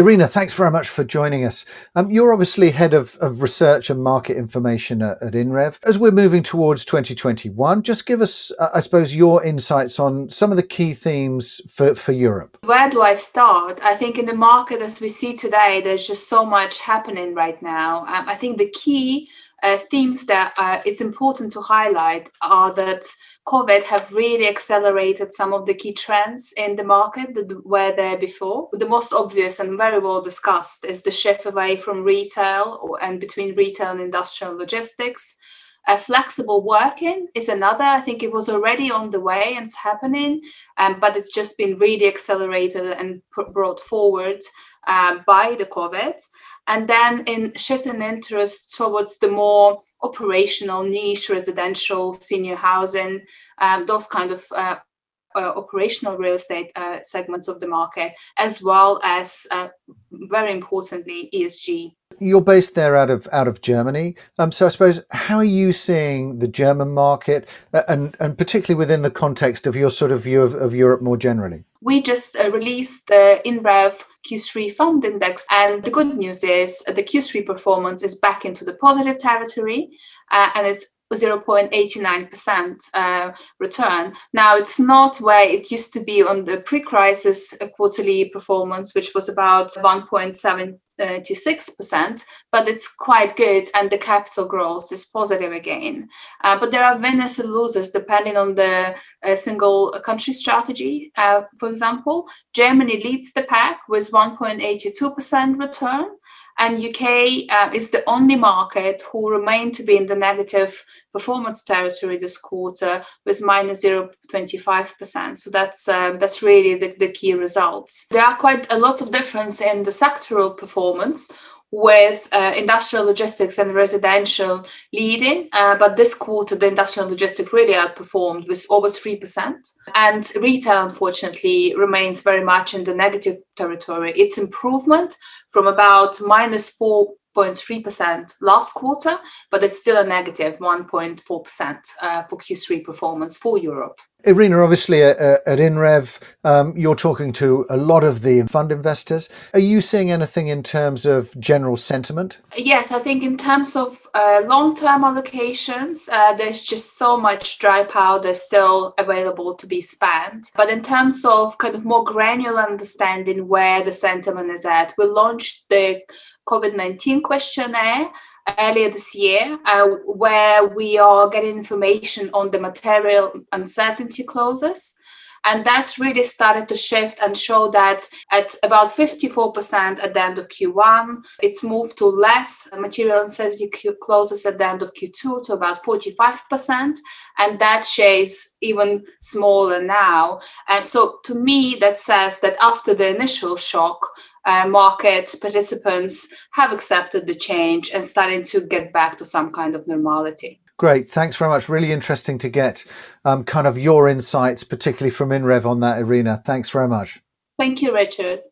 Irina, thanks very much for joining us. You're obviously head of research and market information at INREV. As we're moving towards 2021, just give us, I suppose, your insights on some of the key themes for Europe. Where do I start? I think in the market as we see today, there's just so much happening right now. I think the key themes that it's important to highlight are that COVID have really accelerated some of the key trends in the market that were there before. The most obvious and very well discussed is the shift away from retail and between retail and industrial logistics. Flexible working is another. I think it was already on the way and it's happening, but it's just been really accelerated and brought forward by the COVID. And then in shifting interest towards the more operational niche, residential, senior housing, those kind of operational real estate segments of the market, as well as, very importantly, ESG. You're based there out of Germany. So I suppose, how are you seeing the German market and particularly within the context of your sort of view of Europe more generally? We just released the INREV Q3 Fund Index, and the good news is the Q3 performance is back into the positive territory, and it's 0.89% return. Now, it's not where it used to be on the pre-crisis quarterly performance, which was about 1.76%, but it's quite good, and the capital growth is positive again. But there are winners and losers depending on the single country strategy. For example, Germany leads the pack with 1.82% return, and UK is the only market who remain to be in the negative performance territory this quarter with minus 0.25%. So that's really the key results. There are quite a lot of difference in the sectoral performance, with industrial logistics and residential leading. But this quarter, the industrial logistics really outperformed with over 3%. And retail, unfortunately, remains very much in the negative territory. Its improvement from about minus 4.3% last quarter, but it's still a negative 1.4% for Q3 performance for Europe. Irina, obviously at INREV, you're talking to a lot of the fund investors. Are you seeing anything in terms of general sentiment? Yes, I think in terms of long-term allocations, there's just so much dry powder still available to be spent. But in terms of kind of more granular understanding where the sentiment is at, we launched the COVID-19 questionnaire earlier this year, where we are getting information on the material uncertainty clauses. And that's really started to shift and show that at about 54% at the end of Q1, it's moved to less material uncertainty clauses at the end of Q2 to about 45%. And that share is even smaller now. And so to me, that says that after the initial shock, market participants have accepted the change and starting to get back to some kind of normality. Great. Thanks very much. Really interesting to get kind of your insights, particularly from INREV on that, Irina. Thanks very much. Thank you, Richard.